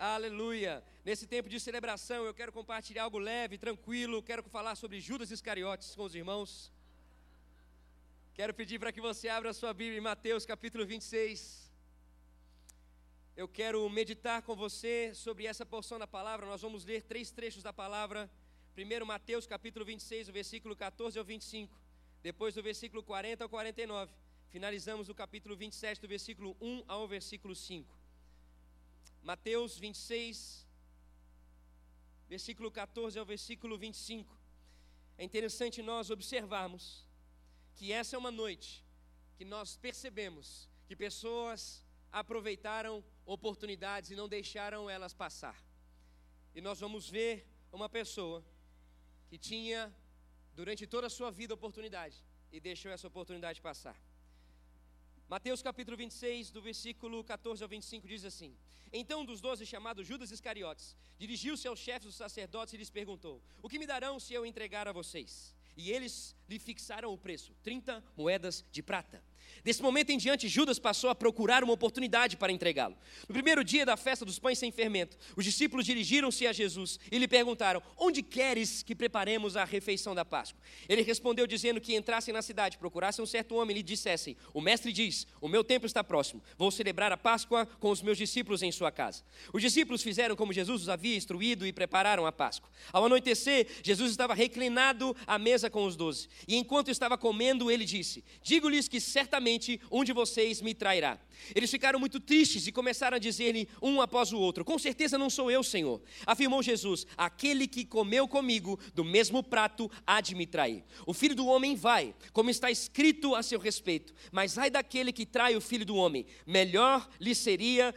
Aleluia! Nesse tempo de celebração, eu quero compartilhar algo leve, tranquilo. Quero falar sobre Judas Iscariotes com os irmãos. Quero pedir para que você abra a sua Bíblia em Mateus capítulo 26. Eu quero meditar com você sobre essa porção da palavra. Nós vamos ler três trechos da palavra. Primeiro, Mateus capítulo 26, o versículo 14 ao 25. Depois, do versículo 40 ao 49. Finalizamos o capítulo 27, do versículo 1 ao versículo 5. Mateus 26, versículo 14 ao versículo 25. É interessante nós observarmos que essa é uma noite que nós percebemos que pessoas aproveitaram oportunidades e não deixaram elas passar. E nós vamos ver uma pessoa que tinha, durante toda a sua vida, oportunidade e deixou essa oportunidade passar. Mateus capítulo 26, do versículo 14 ao 25, diz assim: Então um dos 12, chamado Judas Iscariotes, dirigiu-se aos chefes dos sacerdotes e lhes perguntou: O que me darão se eu entregar a vocês? E eles lhe fixaram o preço, 30 moedas de prata. Desse momento em diante, Judas passou a procurar uma oportunidade para entregá-lo. No primeiro dia da festa dos pães sem fermento, os discípulos dirigiram-se a Jesus e lhe perguntaram: Onde queres que preparemos a refeição da Páscoa? Ele respondeu dizendo que entrassem na cidade, procurassem um certo homem e lhe dissessem: O mestre diz, o meu tempo está próximo, vou celebrar a Páscoa com os meus discípulos em sua casa. Os discípulos fizeram como Jesus os havia instruído e prepararam a Páscoa. Ao anoitecer, Jesus estava reclinado à mesa com os 12, e enquanto estava comendo, ele disse: Digo-lhes que certamente um de vocês me trairá. Eles ficaram muito tristes e começaram a dizer-lhe um após o outro: Com certeza não sou eu, Senhor. Afirmou Jesus: Aquele que comeu comigo do mesmo prato há de me trair. O Filho do Homem vai, como está escrito a seu respeito, mas ai daquele que trai o Filho do Homem. Melhor lhe seria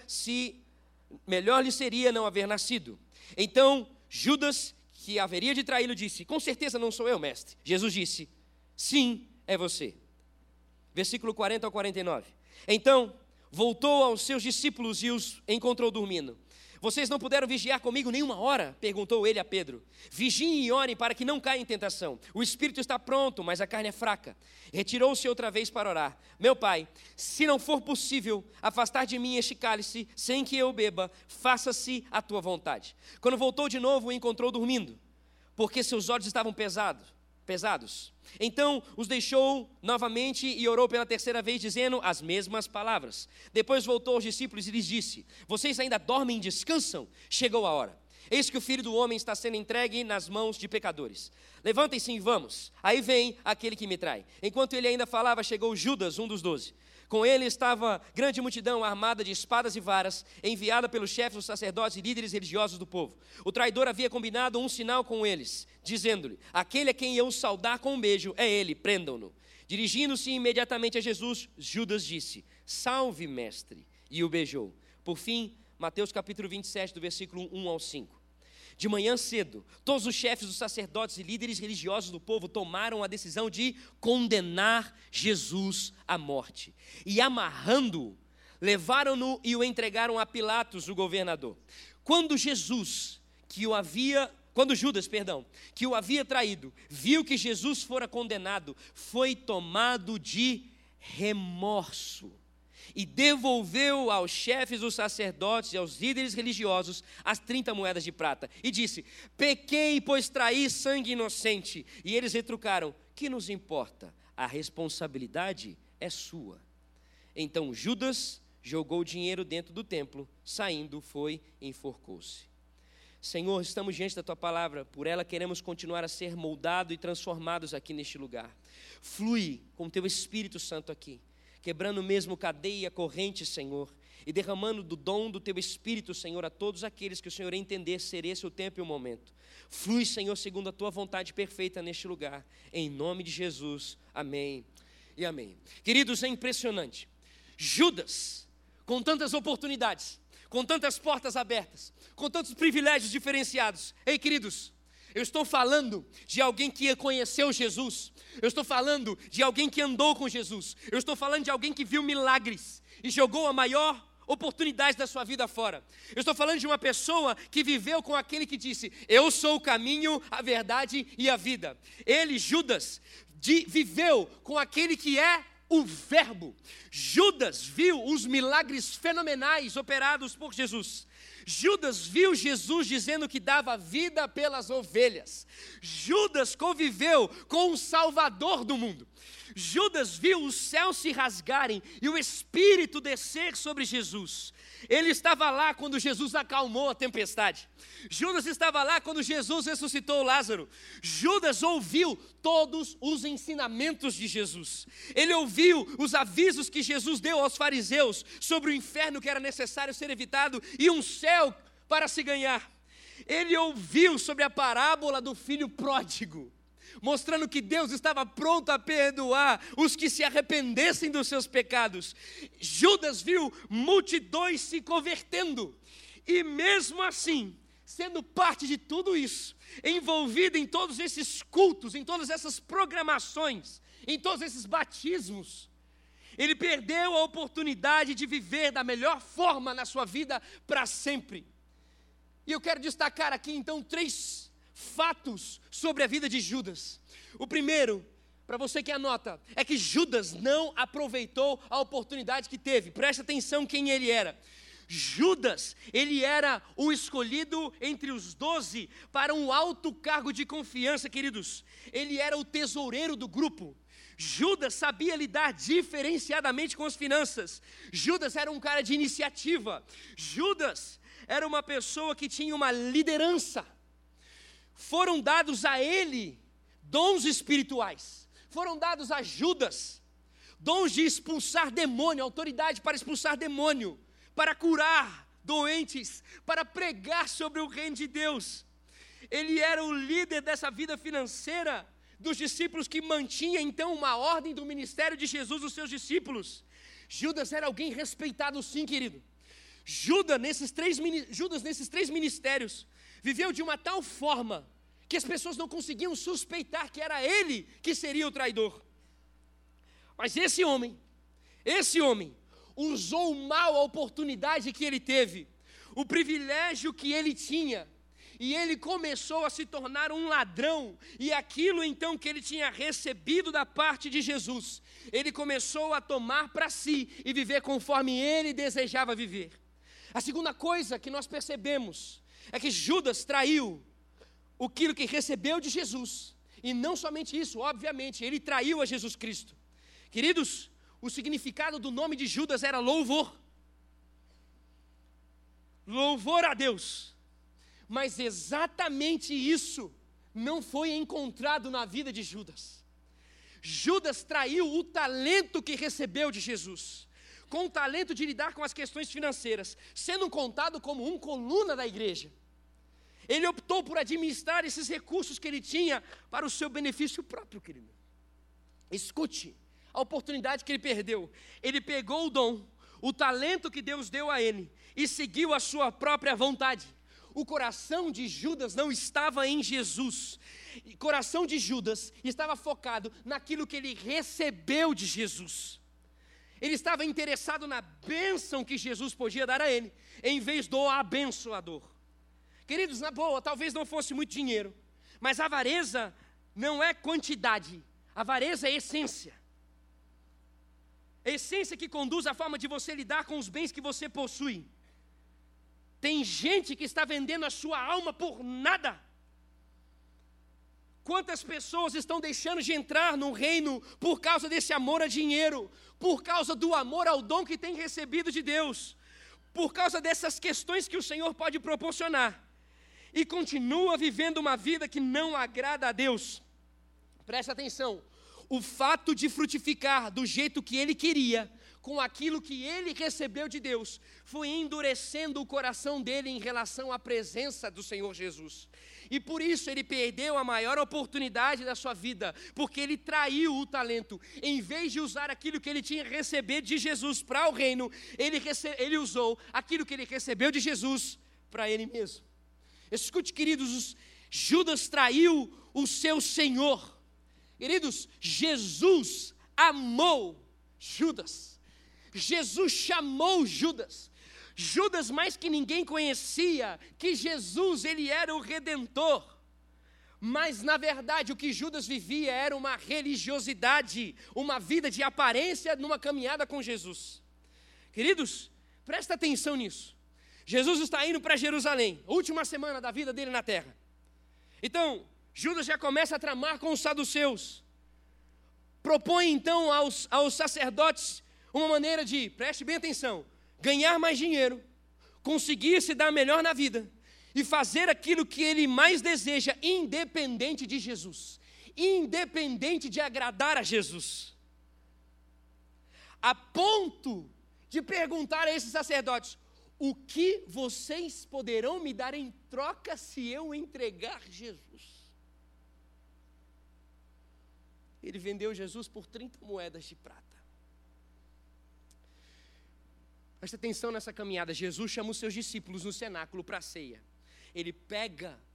não haver nascido. Então Judas, que haveria de traí-lo, disse: Com certeza não sou eu, mestre. Jesus disse: Sim, é você. Versículo 40 ao 49. Então voltou aos seus discípulos e os encontrou dormindo. Vocês não puderam vigiar comigo nenhuma hora? Perguntou ele a Pedro. Vigiem e orem para que não caia em tentação. O espírito está pronto, mas a carne é fraca. Retirou-se outra vez para orar. Meu pai, se não for possível afastar de mim este cálice sem que eu beba, faça-se a tua vontade. Quando voltou de novo, o encontrou dormindo, porque seus olhos estavam pesados. Então os deixou novamente e orou pela terceira vez, dizendo as mesmas palavras. Depois voltou aos discípulos e lhes disse: Vocês ainda dormem e descansam? Chegou a hora. Eis que o Filho do Homem está sendo entregue nas mãos de pecadores. Levantem-se e vamos. Aí vem aquele que me trai. Enquanto ele ainda falava, chegou Judas, um dos 12. Com ele estava grande multidão armada de espadas e varas, enviada pelos chefes dos sacerdotes e líderes religiosos do povo. O traidor havia combinado um sinal com eles, dizendo-lhe: Aquele a quem eu saudar com um beijo é ele, prendam-no. Dirigindo-se imediatamente a Jesus, Judas disse: Salve, mestre, e o beijou. Por fim, Mateus capítulo 27, do versículo 1 ao 5. De manhã cedo, todos os chefes dos sacerdotes e líderes religiosos do povo tomaram a decisão de condenar Jesus à morte. E amarrando-o, levaram-no e o entregaram a Pilatos, o governador. Quando Judas, que o havia traído, viu que Jesus fora condenado, foi tomado de remorso e devolveu aos chefes dos sacerdotes e aos líderes religiosos as 30 moedas de prata, e disse: Pequei, pois traí sangue inocente. E eles retrucaram: Que nos importa? A responsabilidade é sua. Então Judas jogou o dinheiro dentro do templo, saindo, foi e enforcou-se. Senhor, estamos diante da Tua Palavra, por ela queremos continuar a ser moldados e transformados aqui neste lugar. Flui com Teu Espírito Santo aqui, quebrando mesmo cadeia, corrente, Senhor, e derramando do dom do Teu Espírito, Senhor, a todos aqueles que o Senhor entender ser esse o tempo e o momento. Flui, Senhor, segundo a Tua vontade perfeita neste lugar, em nome de Jesus, amém e amém. Queridos, é impressionante. Judas, com tantas oportunidades, com tantas portas abertas, com tantos privilégios diferenciados. Ei, queridos, eu estou falando de alguém que conheceu Jesus. Eu estou falando de alguém que andou com Jesus. Eu estou falando de alguém que viu milagres e jogou a maior oportunidade da sua vida fora. Eu estou falando de uma pessoa que viveu com aquele que disse: Eu sou o caminho, a verdade e a vida. Ele, Judas, viveu com aquele que é o Verbo. Judas viu os milagres fenomenais operados por Jesus. Judas viu Jesus dizendo que dava vida pelas ovelhas. Judas conviveu com o Salvador do mundo. Judas viu os céus se rasgarem e o Espírito descer sobre Jesus. Ele estava lá quando Jesus acalmou a tempestade. Judas estava lá quando Jesus ressuscitou Lázaro. Judas ouviu todos os ensinamentos de Jesus. Ele ouviu os avisos que Jesus deu aos fariseus sobre o inferno que era necessário ser evitado e um céu para se ganhar. Ele ouviu sobre a parábola do filho pródigo, mostrando que Deus estava pronto a perdoar os que se arrependessem dos seus pecados. Judas viu multidões se convertendo. E mesmo assim, sendo parte de tudo isso, envolvido em todos esses cultos, em todas essas programações, em todos esses batismos, ele perdeu a oportunidade de viver da melhor forma na sua vida para sempre. E eu quero destacar aqui então 3 fatos sobre a vida de Judas. O primeiro, para você que anota, é que Judas não aproveitou a oportunidade que teve. Presta atenção quem ele era. Judas, ele era o escolhido entre os 12 para um alto cargo de confiança, queridos. Ele era o tesoureiro do grupo. Judas sabia lidar diferenciadamente com as finanças. Judas era um cara de iniciativa. Judas era uma pessoa que tinha uma liderança. Foram dados a ele dons espirituais. Foram dados a Judas dons de expulsar demônio, autoridade para expulsar demônio, para curar doentes, para pregar sobre o reino de Deus. Ele era o líder dessa vida financeira dos discípulos, que mantinha então uma ordem do ministério de Jesus, os seus discípulos. Judas era alguém respeitado, sim, querido. Judas, nesses três ministérios, viveu de uma tal forma que as pessoas não conseguiam suspeitar que era ele que seria o traidor. Mas esse homem usou mal a oportunidade que ele teve, o privilégio que ele tinha, e ele começou a se tornar um ladrão. E aquilo então que ele tinha recebido da parte de Jesus, ele começou a tomar para si e viver conforme ele desejava viver. A segunda coisa que nós percebemos é que Judas traiu aquilo que recebeu de Jesus. E não somente isso, obviamente, ele traiu a Jesus Cristo. Queridos, o significado do nome de Judas era louvor. Louvor a Deus. Mas exatamente isso não foi encontrado na vida de Judas. Judas traiu o talento que recebeu de Jesus, com o talento de lidar com as questões financeiras, sendo contado como um coluna da igreja. Ele optou por administrar esses recursos que ele tinha para o seu benefício próprio, querido. Escute a oportunidade que ele perdeu. Ele pegou o dom, o talento que Deus deu a ele, e seguiu a sua própria vontade. O coração de Judas não estava em Jesus. O coração de Judas estava focado naquilo que ele recebeu de Jesus. Ele estava interessado na bênção que Jesus podia dar a ele, em vez do abençoador. Queridos, na boa, talvez não fosse muito dinheiro, mas a avareza não é quantidade, a avareza é essência. A essência que conduz à forma de você lidar com os bens que você possui. Tem gente que está vendendo a sua alma por nada. Quantas pessoas estão deixando de entrar no reino por causa desse amor a dinheiro, por causa do amor ao dom que tem recebido de Deus, por causa dessas questões que o Senhor pode proporcionar, e continua vivendo uma vida que não agrada a Deus. Presta atenção, o fato de frutificar do jeito que ele queria, com aquilo que ele recebeu de Deus, foi endurecendo o coração dele em relação à presença do Senhor Jesus. E por isso ele perdeu a maior oportunidade da sua vida, porque ele traiu o talento. Em vez de usar aquilo que ele tinha recebido de Jesus para o reino, ele usou aquilo que ele recebeu de Jesus para ele mesmo. Escute, queridos, Judas traiu o seu Senhor. Queridos, Jesus amou Judas. Jesus chamou Judas. Judas mais que ninguém conhecia que Jesus, ele era o Redentor. Mas, na verdade, o que Judas vivia era uma religiosidade, uma vida de aparência numa caminhada com Jesus. Queridos, presta atenção nisso. Jesus está indo para Jerusalém, última semana da vida dele na terra. Então, Judas já começa a tramar com os saduceus. Propõe, então, aos sacerdotes uma maneira de, preste bem atenção, ganhar mais dinheiro, conseguir se dar melhor na vida e fazer aquilo que ele mais deseja, independente de Jesus, independente de agradar a Jesus. A ponto de perguntar a esses sacerdotes: o que vocês poderão me dar em troca se eu entregar Jesus? Ele vendeu Jesus por 30 moedas de prata. Presta atenção nessa caminhada. Jesus chama os seus discípulos no cenáculo para a ceia.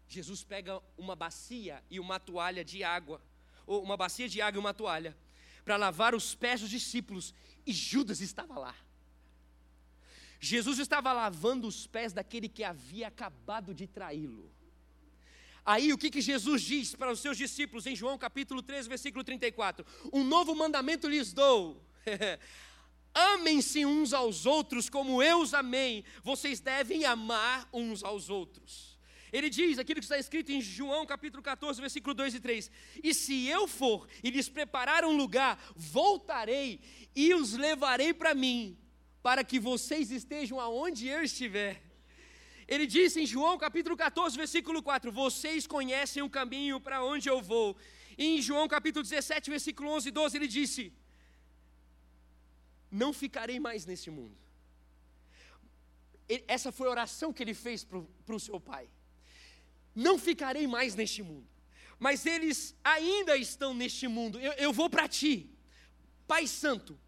Jesus pega uma bacia e uma toalha de água, ou uma bacia de água e uma toalha, para lavar os pés dos discípulos. E Judas estava lá. Jesus estava lavando os pés daquele que havia acabado de traí-lo. Aí o que Jesus diz para os seus discípulos em João capítulo 3, versículo 34? Um novo mandamento lhes dou. Amem-se uns aos outros como eu os amei. Vocês devem amar uns aos outros. Ele diz aquilo que está escrito em João capítulo 14, versículo 2 e 3. E se eu for e lhes preparar um lugar, voltarei e os levarei para mim, para que vocês estejam aonde eu estiver. Ele diz em João capítulo 14, versículo 4. Vocês conhecem o caminho para onde eu vou. E em João capítulo 17, versículo 11 e 12, ele disse: não ficarei mais nesse mundo. Essa foi a oração que ele fez para o seu pai. Não ficarei mais neste mundo. Mas eles ainda estão neste mundo. Eu vou para ti. Pai Santo,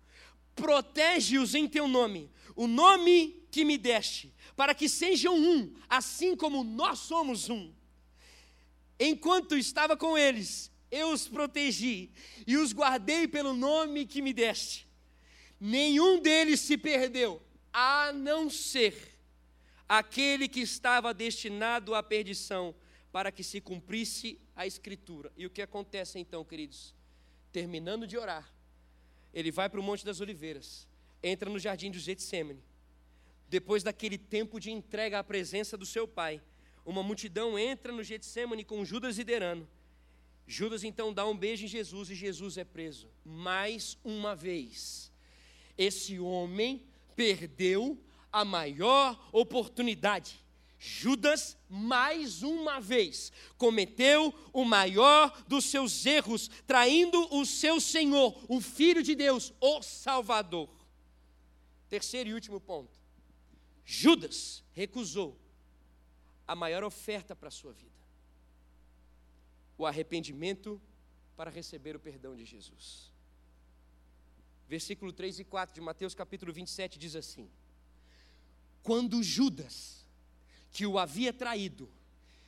protege-os em teu nome, o nome que me deste, para que sejam um, assim como nós somos um. Enquanto estava com eles, eu os protegi e os guardei pelo nome que me deste. Nenhum deles se perdeu, a não ser aquele que estava destinado à perdição, para que se cumprisse a Escritura. E o que acontece então, queridos? Terminando de orar, ele vai para o Monte das Oliveiras, entra no jardim do Getsemane. Depois daquele tempo de entrega à presença do seu pai, uma multidão entra no Getsemane com Judas liderando. Judas então dá um beijo em Jesus e Jesus é preso. Mais uma vez, esse homem perdeu a maior oportunidade. Judas, mais uma vez, cometeu o maior dos seus erros, traindo o seu Senhor, o Filho de Deus, o Salvador. Terceiro e último ponto. Judas recusou a maior oferta para a sua vida: o arrependimento para receber o perdão de Jesus. Versículo 3 e 4 de Mateus capítulo 27 diz assim: quando Judas, que o havia traído,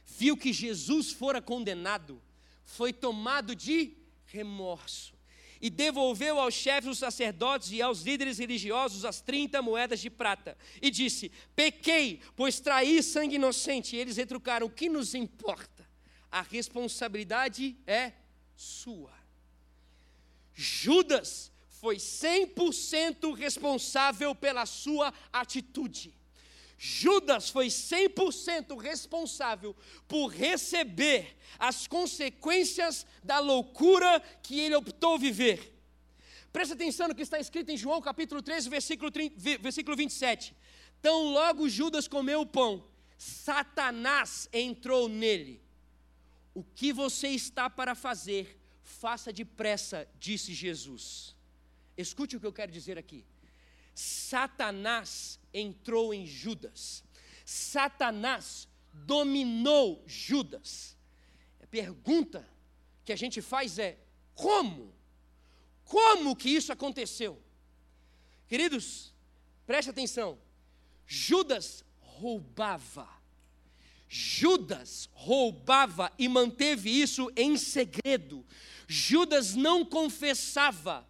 viu que Jesus fora condenado, foi tomado de remorso e devolveu aos chefes dos sacerdotes e aos líderes religiosos as 30 moedas de prata e disse: pequei, pois traí sangue inocente. E eles retrucaram: o que nos importa? A responsabilidade é sua. Judas foi 100% responsável pela sua atitude. Judas foi 100% responsável por receber as consequências da loucura que ele optou viver. Presta atenção no que está escrito em João capítulo 13, versículo 27. Tão logo Judas comeu o pão, Satanás entrou nele. O que você está para fazer, faça depressa, disse Jesus. Escute o que eu quero dizer aqui. Satanás entrou em Judas. Satanás dominou Judas. A pergunta que a gente faz é: como? Como que isso aconteceu? Queridos, preste atenção. Judas roubava e manteve isso em segredo. Judas não confessava.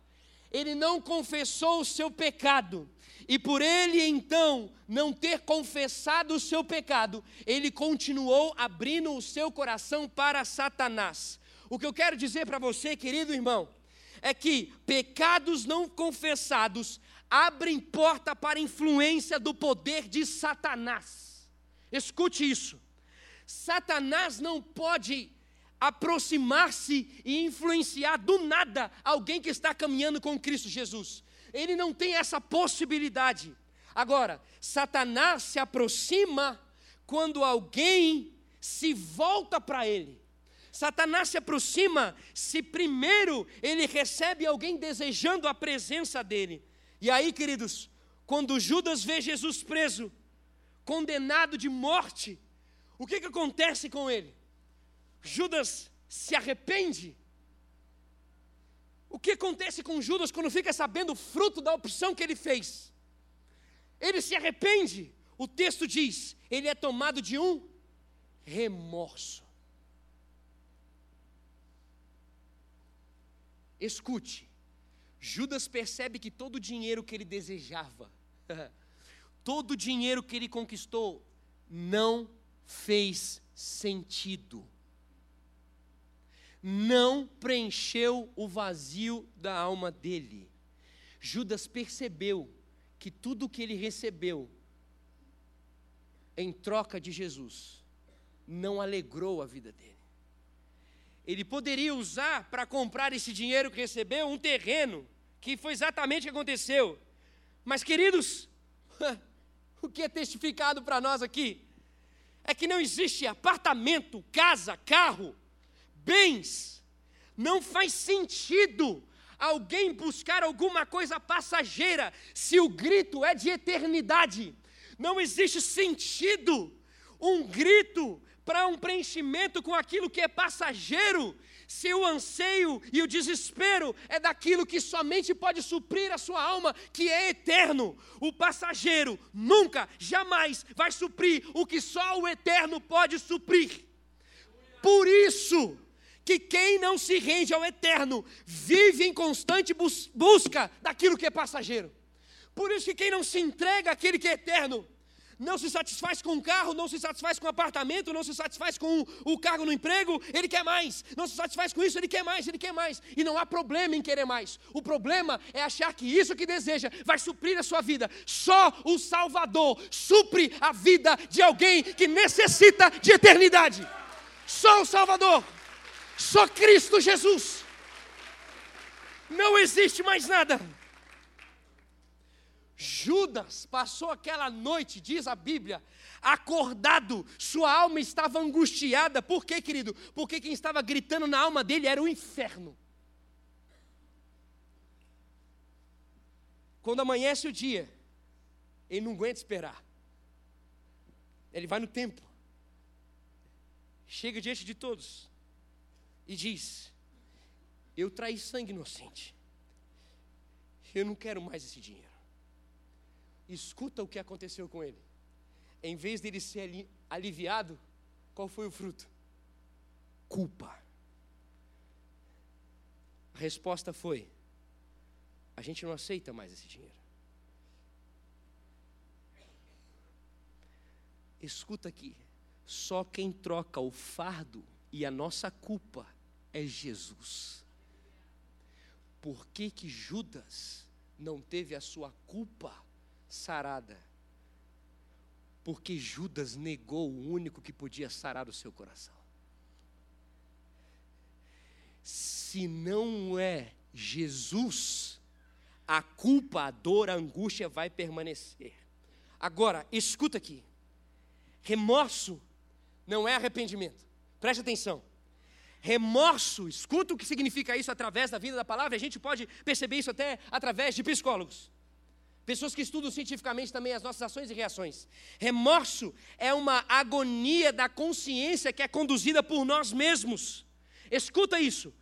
Ele não confessou o seu pecado. E por ele, então, não ter confessado o seu pecado, ele continuou abrindo o seu coração para Satanás. O que eu quero dizer para você, querido irmão, é que pecados não confessados abrem porta para a influência do poder de Satanás. Escute isso. Satanás não pode aproximar-se e influenciar do nada alguém que está caminhando com Cristo Jesus. Ele não tem essa possibilidade. Agora, Satanás se aproxima quando alguém se volta para ele. Satanás se aproxima se primeiro ele recebe alguém desejando a presença dele. E aí, queridos, quando Judas vê Jesus preso, condenado de morte, o que acontece com ele? Judas se arrepende? O que acontece com Judas quando fica sabendo o fruto da opção que ele fez? Ele se arrepende. O texto diz, ele é tomado de um remorso. Escute, Judas percebe que todo o dinheiro que ele desejava, todo o dinheiro que ele conquistou, não fez sentido. Não preencheu o vazio da alma dele. Judas percebeu que tudo o que ele recebeu em troca de Jesus não alegrou a vida dele. Ele poderia usar para comprar esse dinheiro que recebeu um terreno, que foi exatamente o que aconteceu. Mas, queridos, o que é testificado para nós aqui é que não existe apartamento, casa, carro, bens. Não faz sentido alguém buscar alguma coisa passageira se o grito é de eternidade. Não existe sentido um grito para um preenchimento com aquilo que é passageiro, se o anseio e o desespero é daquilo que somente pode suprir a sua alma, que é eterno. O passageiro nunca, jamais vai suprir o que só o eterno pode suprir. Por isso que quem não se rende ao eterno vive em constante busca daquilo que é passageiro. Por isso que quem não se entrega àquele que é eterno não se satisfaz com um carro, não se satisfaz com um apartamento, não se satisfaz com o cargo no emprego, ele quer mais. Não se satisfaz com isso, ele quer mais. E não há problema em querer mais. O problema é achar que isso que deseja vai suprir a sua vida. Só o Salvador supre a vida de alguém que necessita de eternidade. Só o Salvador. Só Cristo Jesus. Não existe mais nada. Judas passou aquela noite, diz a Bíblia, acordado, sua alma estava angustiada. Por quê, querido? Porque quem estava gritando na alma dele era o inferno. Quando amanhece o dia, ele não aguenta esperar. Ele vai no templo, chega diante de todos e diz: eu traí sangue inocente, eu não quero mais esse dinheiro. Escuta o que aconteceu com ele. Em vez dele ser aliviado, qual foi o fruto? Culpa. A resposta foi: a gente não aceita mais esse dinheiro. Escuta aqui, só quem troca o fardo e a nossa culpa é Jesus. Por que que Judas não teve a sua culpa sarada? Porque Judas negou o único que podia sarar o seu coração. Se não é Jesus, a culpa, a dor, a angústia vai permanecer. Agora, escuta aqui. Remorso não é arrependimento. Preste atenção. Remorso, escuta o que significa isso através da vida da palavra. A gente pode perceber isso até através de psicólogos. Pessoas que estudam cientificamente também as nossas ações e reações. Remorso é uma agonia da consciência que é conduzida por nós mesmos. Escuta isso.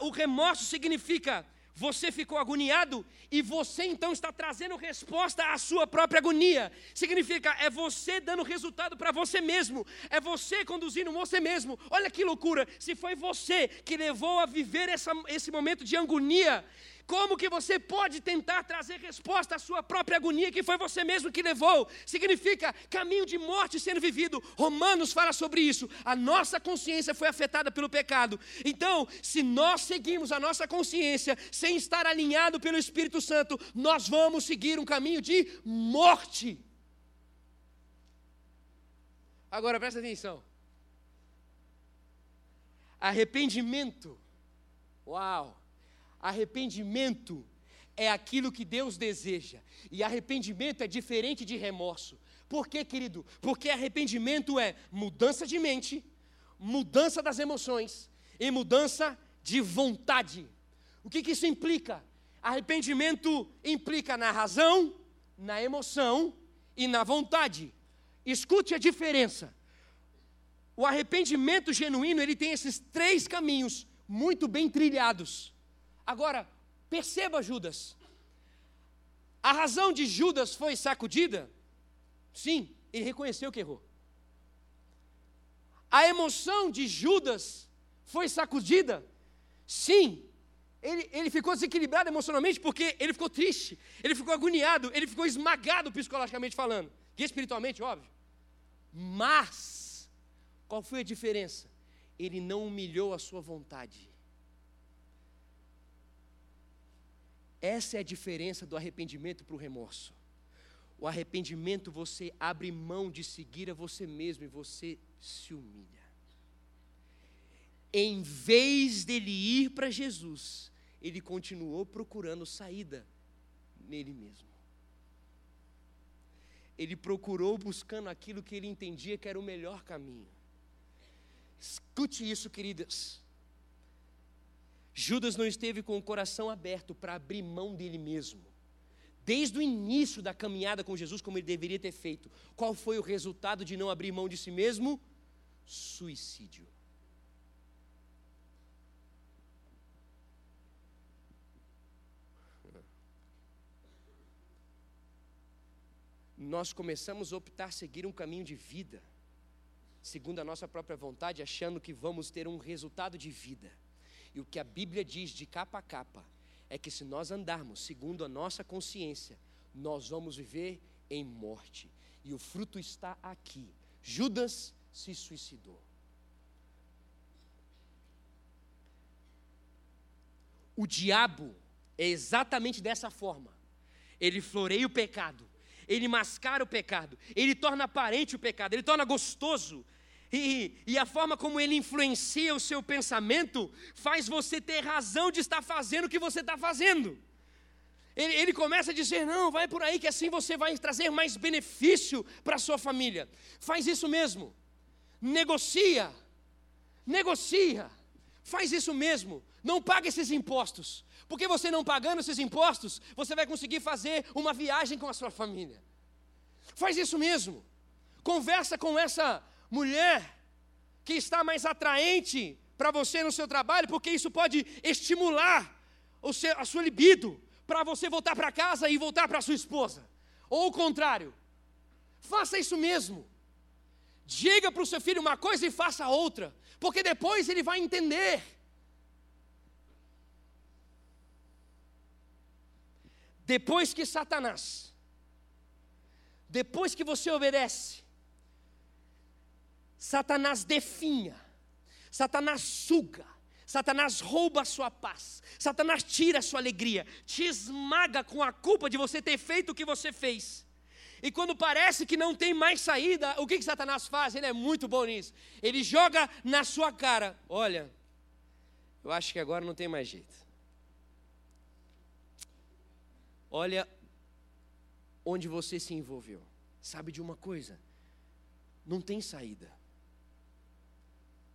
O remorso significa: você ficou agoniado e você então está trazendo resposta à sua própria agonia. Significa, é você dando resultado para você mesmo. É você conduzindo você mesmo. Olha que loucura, se foi você que levou a viver esse momento de agonia, Como que você pode tentar trazer resposta à sua própria agonia, que foi você mesmo que levou? Significa caminho de morte sendo vivido. Romanos fala sobre isso. A nossa consciência foi afetada pelo pecado. Então, se nós seguimos a nossa consciência sem estar alinhado pelo Espírito Santo, nós vamos seguir um caminho de morte. Agora, presta atenção. Arrependimento. Uau! Arrependimento é aquilo que Deus deseja. E arrependimento é diferente de remorso. Por quê, querido? Porque arrependimento é mudança de mente, mudança das emoções e mudança de vontade. O que isso implica? Arrependimento implica na razão, na emoção e na vontade. Escute a diferença. O arrependimento genuíno, ele tem esses três caminhos muito bem trilhados. Agora, perceba Judas. A razão de Judas foi sacudida? Sim, ele reconheceu que errou. A emoção de Judas foi sacudida? Sim, ele ficou desequilibrado emocionalmente porque ele ficou triste, ele ficou agoniado, ele ficou esmagado psicologicamente falando. E espiritualmente, óbvio. Mas, qual foi a diferença? Ele não humilhou a sua vontade. Essa é a diferença do arrependimento para o remorso. O arrependimento, você abre mão de seguir a você mesmo e você se humilha. Em vez dele ir para Jesus, ele continuou procurando saída nele mesmo. Ele procurou buscando aquilo que ele entendia que era o melhor caminho. Escute isso, queridas. Judas não esteve com o coração aberto para abrir mão dele mesmo. Desde o início da caminhada com Jesus, como ele deveria ter feito. Qual foi o resultado de não abrir mão de si mesmo? Suicídio. Nós começamos a optar seguir um caminho de vida, segundo a nossa própria vontade, achando que vamos ter um resultado de vida. E o que a Bíblia diz de capa a capa é que se nós andarmos segundo a nossa consciência, nós vamos viver em morte. E o fruto está aqui. Judas se suicidou. O diabo é exatamente dessa forma. Ele floreia o pecado, ele mascara o pecado, ele torna aparente o pecado, ele torna gostoso. E a forma como ele influencia o seu pensamento faz você ter razão de estar fazendo o que você está fazendo. Ele começa a dizer, não, vai por aí que assim você vai trazer mais benefício para a sua família. Faz isso mesmo. Negocia. Faz isso mesmo. Não paga esses impostos. Porque você não pagando esses impostos, você vai conseguir fazer uma viagem com a sua família. Faz isso mesmo. Conversa com essa mulher que está mais atraente para você no seu trabalho, porque isso pode estimular a sua libido para você voltar para casa e voltar para sua esposa. Ou o contrário. Faça isso mesmo. Diga para o seu filho uma coisa e faça outra, porque depois ele vai entender. Depois que Satanás, depois que você obedece, Satanás definha, Satanás suga, Satanás rouba a sua paz, Satanás tira a sua alegria, te esmaga com a culpa de você ter feito o que você fez. E quando parece que não tem mais saída, o que Satanás faz? Ele é muito bom nisso. Ele joga na sua cara, olha, eu acho que agora não tem mais jeito. Olha onde você se envolveu. Sabe de uma coisa? Não tem saída.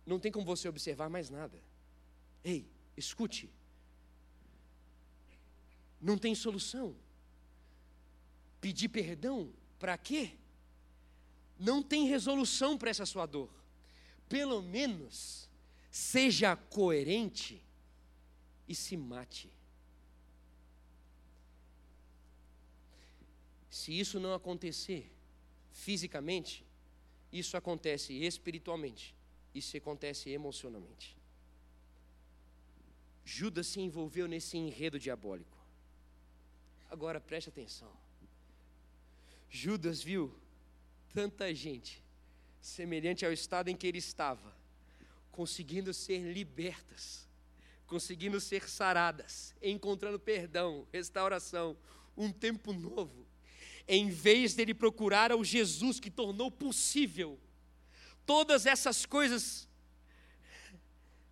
Não tem como você observar mais nada. Ei, escute. Não tem solução. Pedir perdão, para quê? Não tem resolução para essa sua dor. Pelo menos, seja coerente e se mate. Se isso não acontecer fisicamente, isso acontece espiritualmente. Isso acontece emocionalmente. Judas se envolveu nesse enredo diabólico. Agora preste atenção. Judas viu tanta gente semelhante ao estado em que ele estava, conseguindo ser libertas, conseguindo ser saradas, encontrando perdão, restauração, um tempo novo. Em vez dele procurar ao Jesus que tornou possível todas essas coisas,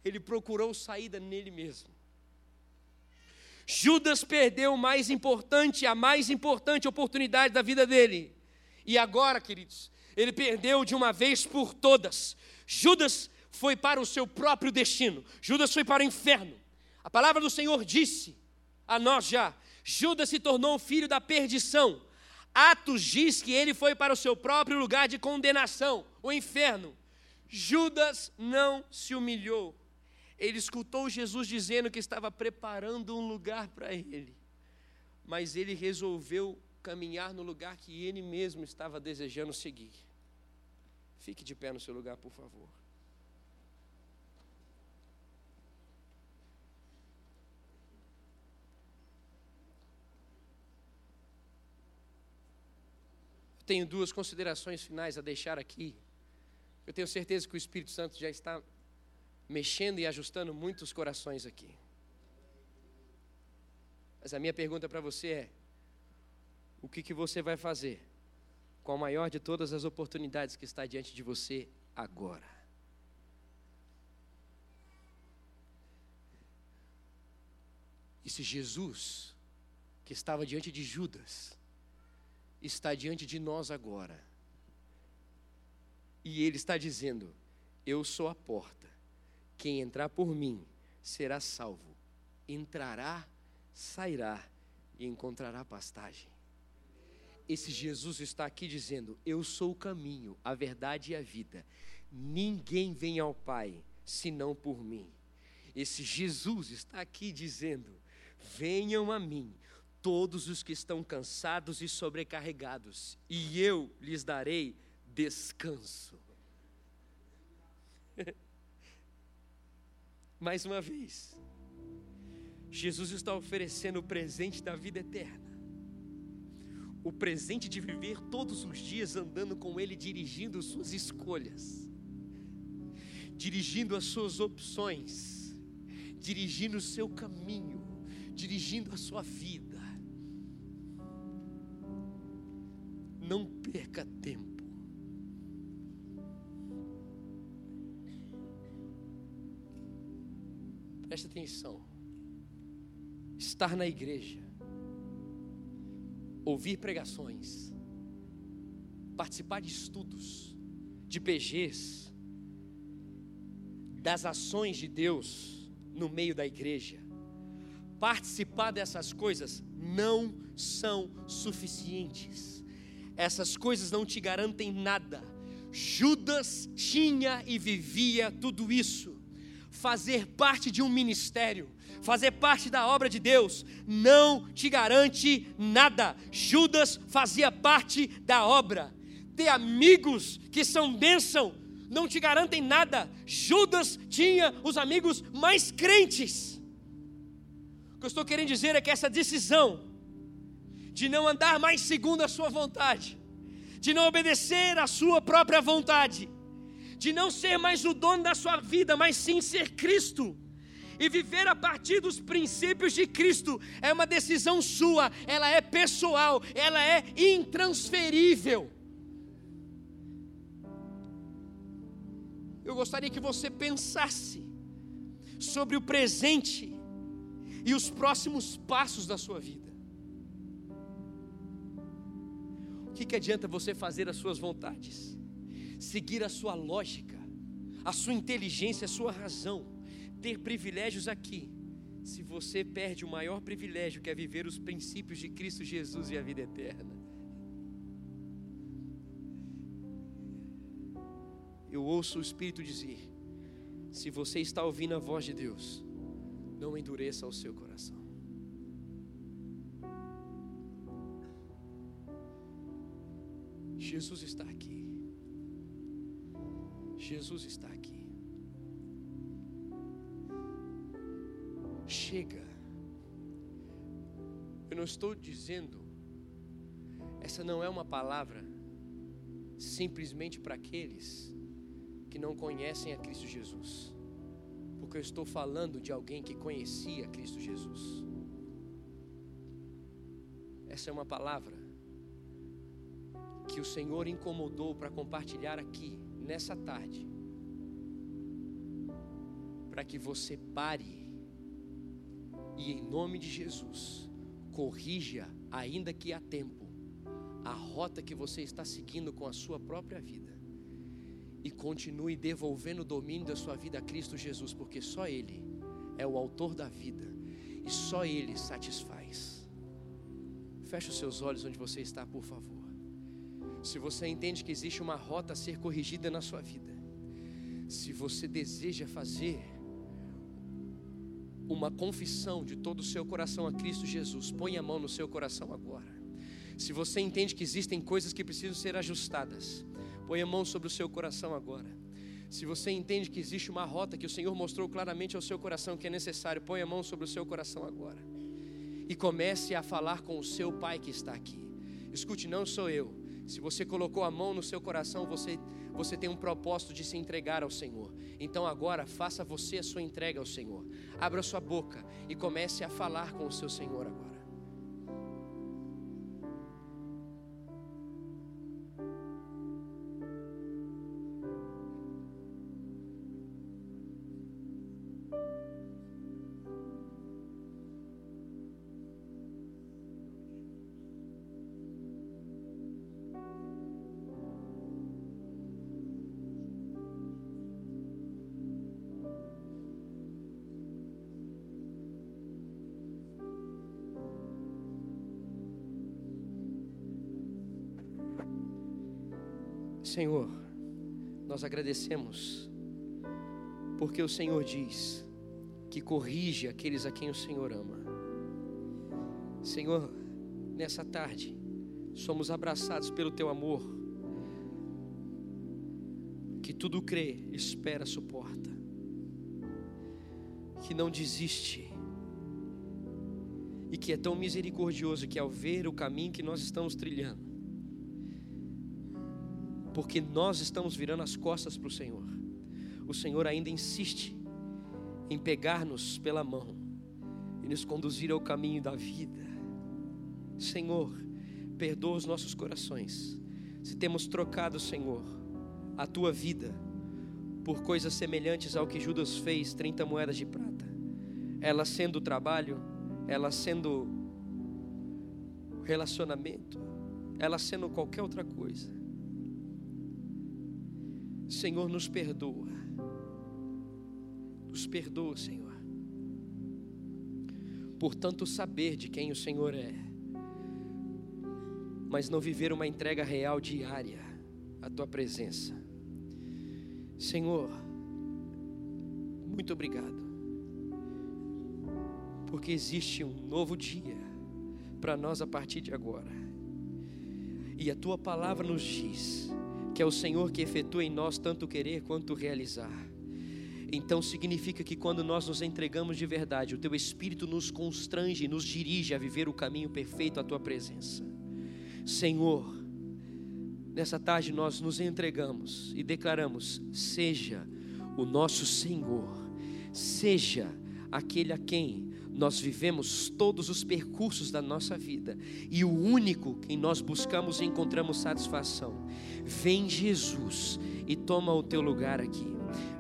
ele procurou saída nele mesmo. Judas perdeu a mais importante oportunidade da vida dele. E agora, queridos, ele perdeu de uma vez por todas. Judas foi para o seu próprio destino. Judas foi para o inferno. A palavra do Senhor disse a nós já: Judas se tornou filho da perdição. Atos diz que ele foi para o seu próprio lugar de condenação, o inferno. Judas não se humilhou. Ele escutou Jesus dizendo que estava preparando um lugar para ele, mas ele resolveu caminhar no lugar que ele mesmo estava desejando seguir. Fique de pé no seu lugar, por favor. Eu tenho duas considerações finais a deixar aqui. Eu tenho certeza que o Espírito Santo já está mexendo e ajustando muitos corações aqui. Mas a minha pergunta para você é: o que você vai fazer com a maior de todas as oportunidades que está diante de você agora? E se Jesus, que estava diante de Judas, está diante de nós agora, e ele está dizendo: eu sou a porta, quem entrar por mim será salvo, entrará, sairá e encontrará pastagem. Esse Jesus está aqui dizendo: eu sou o caminho, a verdade e a vida. Ninguém vem ao Pai senão por mim. Esse Jesus está aqui dizendo: venham a mim todos os que estão cansados e sobrecarregados, e eu lhes darei descanso. Mais uma vez, Jesus está oferecendo o presente da vida eterna. O presente de viver todos os dias andando com Ele, dirigindo suas escolhas, dirigindo as suas opções, dirigindo o seu caminho, dirigindo a sua vida. Não perca tempo. Presta atenção. Estar na igreja, ouvir pregações, participar de estudos, de PGs, das ações de Deus no meio da igreja, participar dessas coisas não são suficientes. Essas coisas não te garantem nada. Judas tinha e vivia tudo isso. Fazer parte de um ministério, fazer parte da obra de Deus, não te garante nada. Judas fazia parte da obra. Ter amigos que são bênção não te garantem nada. Judas tinha os amigos mais crentes. O que eu estou querendo dizer é que essa decisão de não andar mais segundo a sua vontade, de não obedecer à sua própria vontade, de não ser mais o dono da sua vida, mas sim ser Cristo, e viver a partir dos princípios de Cristo, é uma decisão sua, ela é pessoal, ela é intransferível. Eu gostaria que você pensasse sobre o presente e os próximos passos da sua vida. O que adianta você fazer as suas vontades, seguir a sua lógica, a sua inteligência, a sua razão, ter privilégios aqui, se você perde o maior privilégio, que é viver os princípios de Cristo Jesus e a vida eterna? Eu ouço o Espírito dizer: se você está ouvindo a voz de Deus, não endureça o seu coração. Jesus está aqui. Jesus está aqui. chega. Eu não estou dizendo, essa não é uma palavra simplesmente para aqueles que não conhecem a Cristo Jesus, porque eu estou falando de alguém que conhecia Cristo Jesus. Essa é uma palavra que o Senhor incomodou para compartilhar aqui nessa tarde, para que você pare e, em nome de Jesus, corrija, ainda que há tempo, a rota que você está seguindo com a sua própria vida e continue devolvendo o domínio da sua vida a Cristo Jesus, porque só Ele é o autor da vida e só Ele satisfaz. Feche os seus olhos onde você está, por favor. Se você entende que existe uma rota a ser corrigida na sua vida, se você deseja fazer uma confissão de todo o seu coração a Cristo Jesus, põe a mão no seu coração agora. Se você entende que existem coisas que precisam ser ajustadas, põe a mão sobre o seu coração agora. Se você entende que existe uma rota que o Senhor mostrou claramente ao seu coração que é necessário, põe a mão sobre o seu coração agora. E comece a falar com o seu Pai que está aqui. Escute, não sou eu. Se você colocou a mão no seu coração, você tem um propósito de se entregar ao Senhor. Então agora faça você a sua entrega ao Senhor. Abra sua boca e comece a falar com o seu Senhor agora. Senhor, nós agradecemos, porque o Senhor diz que corrige aqueles a quem o Senhor ama. Senhor, nessa tarde, somos abraçados pelo Teu amor, que tudo crê, espera, suporta, que não desiste e que é tão misericordioso que ao ver o caminho que nós estamos trilhando, porque nós estamos virando as costas para o Senhor ainda insiste em pegar-nos pela mão e nos conduzir ao caminho da vida. Senhor, perdoa os nossos corações, se temos trocado, Senhor, a Tua vida por coisas semelhantes ao que Judas fez, 30 moedas de prata, ela sendo o trabalho, ela sendo o relacionamento, ela sendo qualquer outra coisa. Senhor, nos perdoa, Senhor, por tanto saber de quem o Senhor é, mas não viver uma entrega real diária à Tua presença. Senhor, muito obrigado, porque existe um novo dia para nós a partir de agora, e a Tua palavra nos diz que é o Senhor que efetua em nós tanto querer quanto realizar. Então significa que quando nós nos entregamos de verdade, o Teu Espírito nos constrange e nos dirige a viver o caminho perfeito à Tua presença. Senhor, nessa tarde nós nos entregamos e declaramos: seja o nosso Senhor, seja aquele a quem nós vivemos todos os percursos da nossa vida e o único que nós buscamos e encontramos satisfação. Vem Jesus e toma o Teu lugar aqui.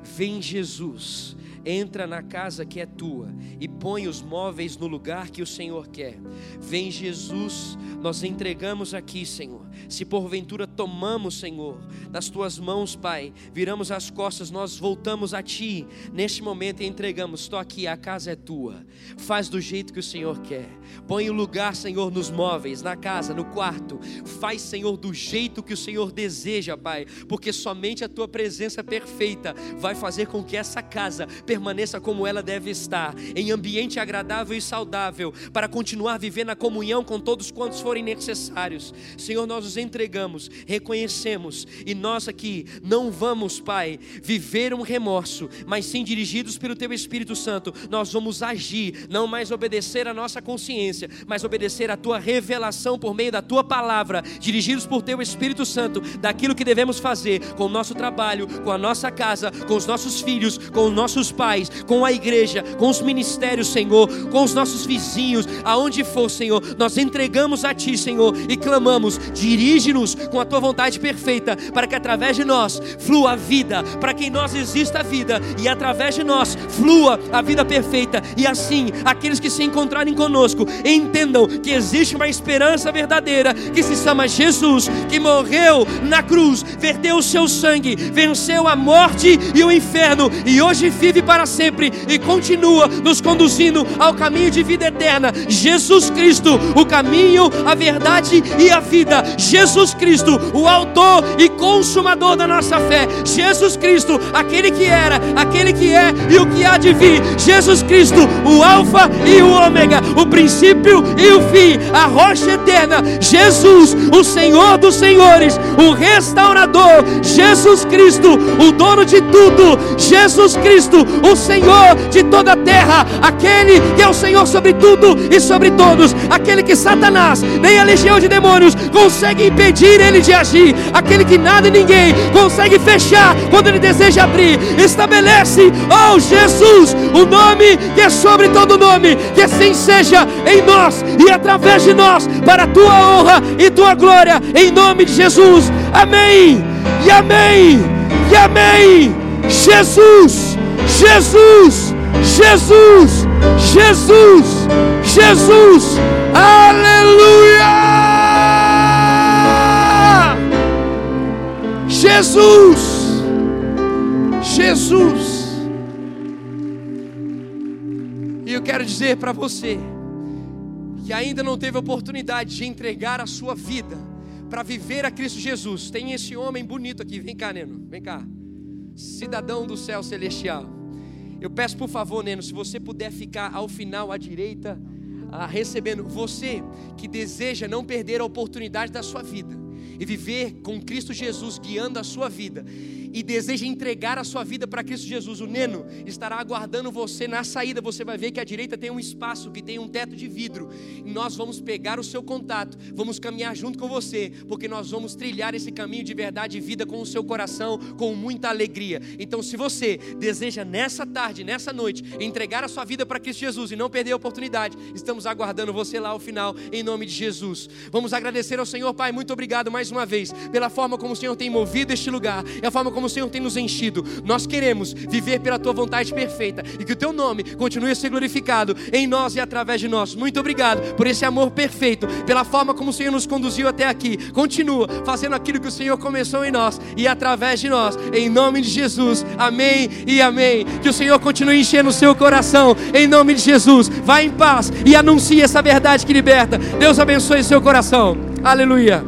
Vem Jesus, entra na casa que é Tua e põe os móveis no lugar que o Senhor quer. Vem Jesus, nós entregamos aqui, Senhor. Se porventura tomamos, Senhor, das Tuas mãos, Pai, viramos as costas, nós voltamos a Ti neste momento e entregamos: estou aqui, a casa é Tua, faz do jeito que o Senhor quer. Põe o lugar, Senhor, nos móveis, na casa, no quarto. Faz, Senhor, do jeito que o Senhor deseja, Pai, porque somente a Tua presença perfeita vai fazer com que essa casa permaneça como ela deve estar, em ambiente agradável e saudável, para continuar vivendo a comunhão com todos quantos forem necessários. Senhor, nós nos entregamos, reconhecemos, e nós aqui não vamos, Pai, viver um remorso, mas sim dirigidos pelo Teu Espírito Santo, nós vamos agir, não mais obedecer a nossa consciência, mas obedecer a Tua revelação por meio da Tua palavra, dirigidos por Teu Espírito Santo, daquilo que devemos fazer com o nosso trabalho, com a nossa casa, com os nossos filhos, com os nossos pais, com a igreja, com os ministérios, Senhor, com os nossos vizinhos, aonde for, Senhor, nós entregamos a Ti, Senhor, e clamamos, dirige-nos com a Tua vontade perfeita, para que através de nós flua a vida, para que em nós exista a vida, e através de nós flua a vida perfeita, e assim aqueles que se encontrarem conosco entendam que existe uma esperança verdadeira, que se chama Jesus, que morreu na cruz, verteu o Seu sangue, venceu a morte e o inferno, e hoje vive para sempre, e continua nos conduzindo ao caminho de vida eterna, Jesus Cristo, o caminho, a verdade e a vida, Jesus Cristo, o autor e consumador da nossa fé, Jesus Cristo, aquele que era, aquele que é e o que há de vir, Jesus Cristo, o alfa e o ômega, o princípio e o fim, a rocha eterna, Jesus, o Senhor dos senhores, o restaurador, Jesus Cristo, o dono de tudo, Jesus Cristo, o Senhor de toda a terra, aquele que é o Senhor sobre tudo e sobre todos, aquele que Satanás, nem a legião de demônios consegue impedir ele de agir, aquele que nada e ninguém consegue fechar quando ele deseja abrir, estabelece, oh Jesus, o nome que é sobre todo nome, que assim seja em nós e através de nós, para a Tua honra e Tua glória, em nome de Jesus, amém, e amém, e amém, Jesus, Jesus, Jesus, Jesus, Jesus, aleluia, Jesus, Jesus. E eu quero dizer para você que ainda não teve oportunidade de entregar a sua vida para viver a Cristo Jesus, tem esse homem bonito aqui, vem cá, Neno, vem cá, cidadão do céu celestial. Eu peço por favor, Neno, se você puder ficar ao final à direita, recebendo, você que deseja não perder a oportunidade da sua vida e viver com Cristo Jesus guiando a sua vida, e deseja entregar a sua vida para Cristo Jesus, o Neno estará aguardando você na saída, você vai ver que à direita tem um espaço, que tem um teto de vidro, e nós vamos pegar o seu contato, vamos caminhar junto com você, porque nós vamos trilhar esse caminho de verdade e vida com o seu coração, com muita alegria. Então se você deseja nessa tarde, nessa noite, entregar a sua vida para Cristo Jesus e não perder a oportunidade, estamos aguardando você lá ao final, em nome de Jesus. Vamos agradecer ao Senhor. Pai, muito obrigado mais uma vez, pela forma como o Senhor tem movido este lugar, e a forma como o Senhor tem nos enchido. Nós queremos viver pela Tua vontade perfeita, e que o Teu nome continue a ser glorificado em nós e através de nós. Muito obrigado por esse amor perfeito, pela forma como o Senhor nos conduziu até aqui. Continua fazendo aquilo que o Senhor começou em nós e através de nós, em nome de Jesus, amém e amém. Que o Senhor continue enchendo o seu coração, em nome de Jesus. Vá em paz e anuncie essa verdade que liberta. Deus abençoe seu coração, aleluia.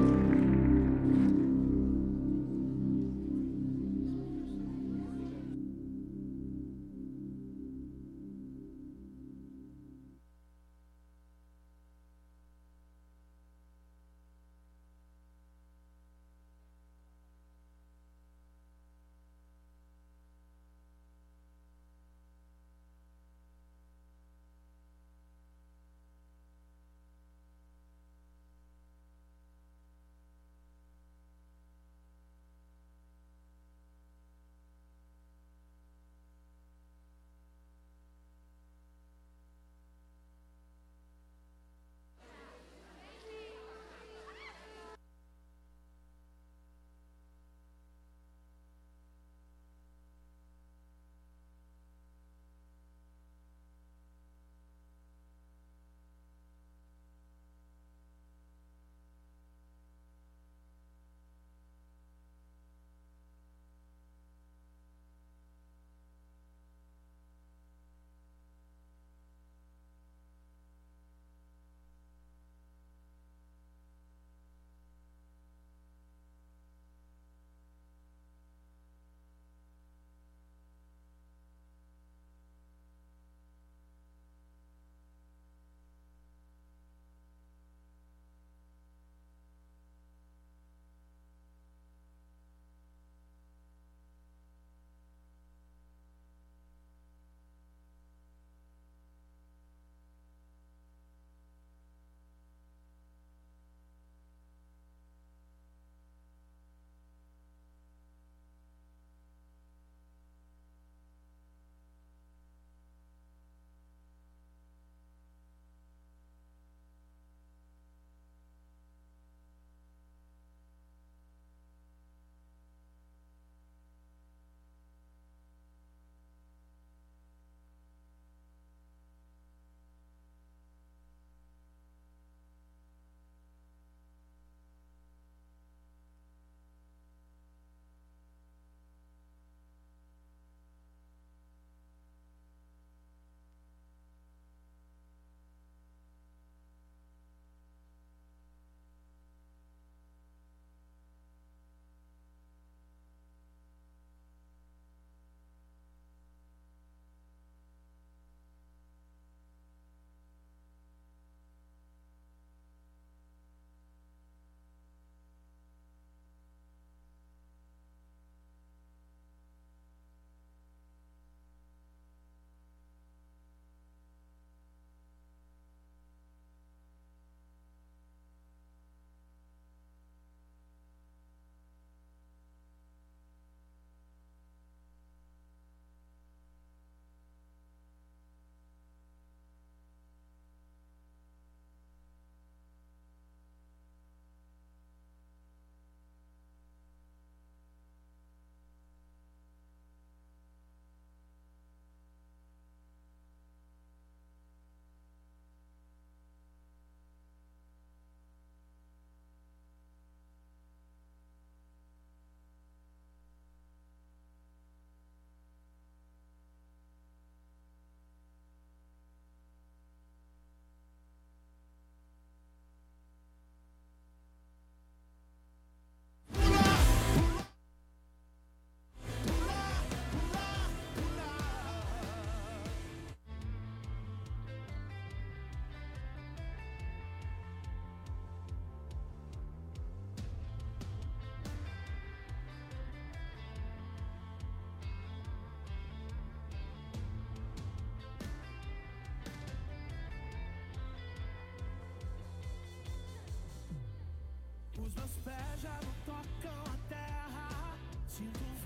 Acorda, terra, sinto